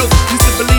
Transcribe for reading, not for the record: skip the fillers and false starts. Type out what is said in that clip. yourself. You should believe.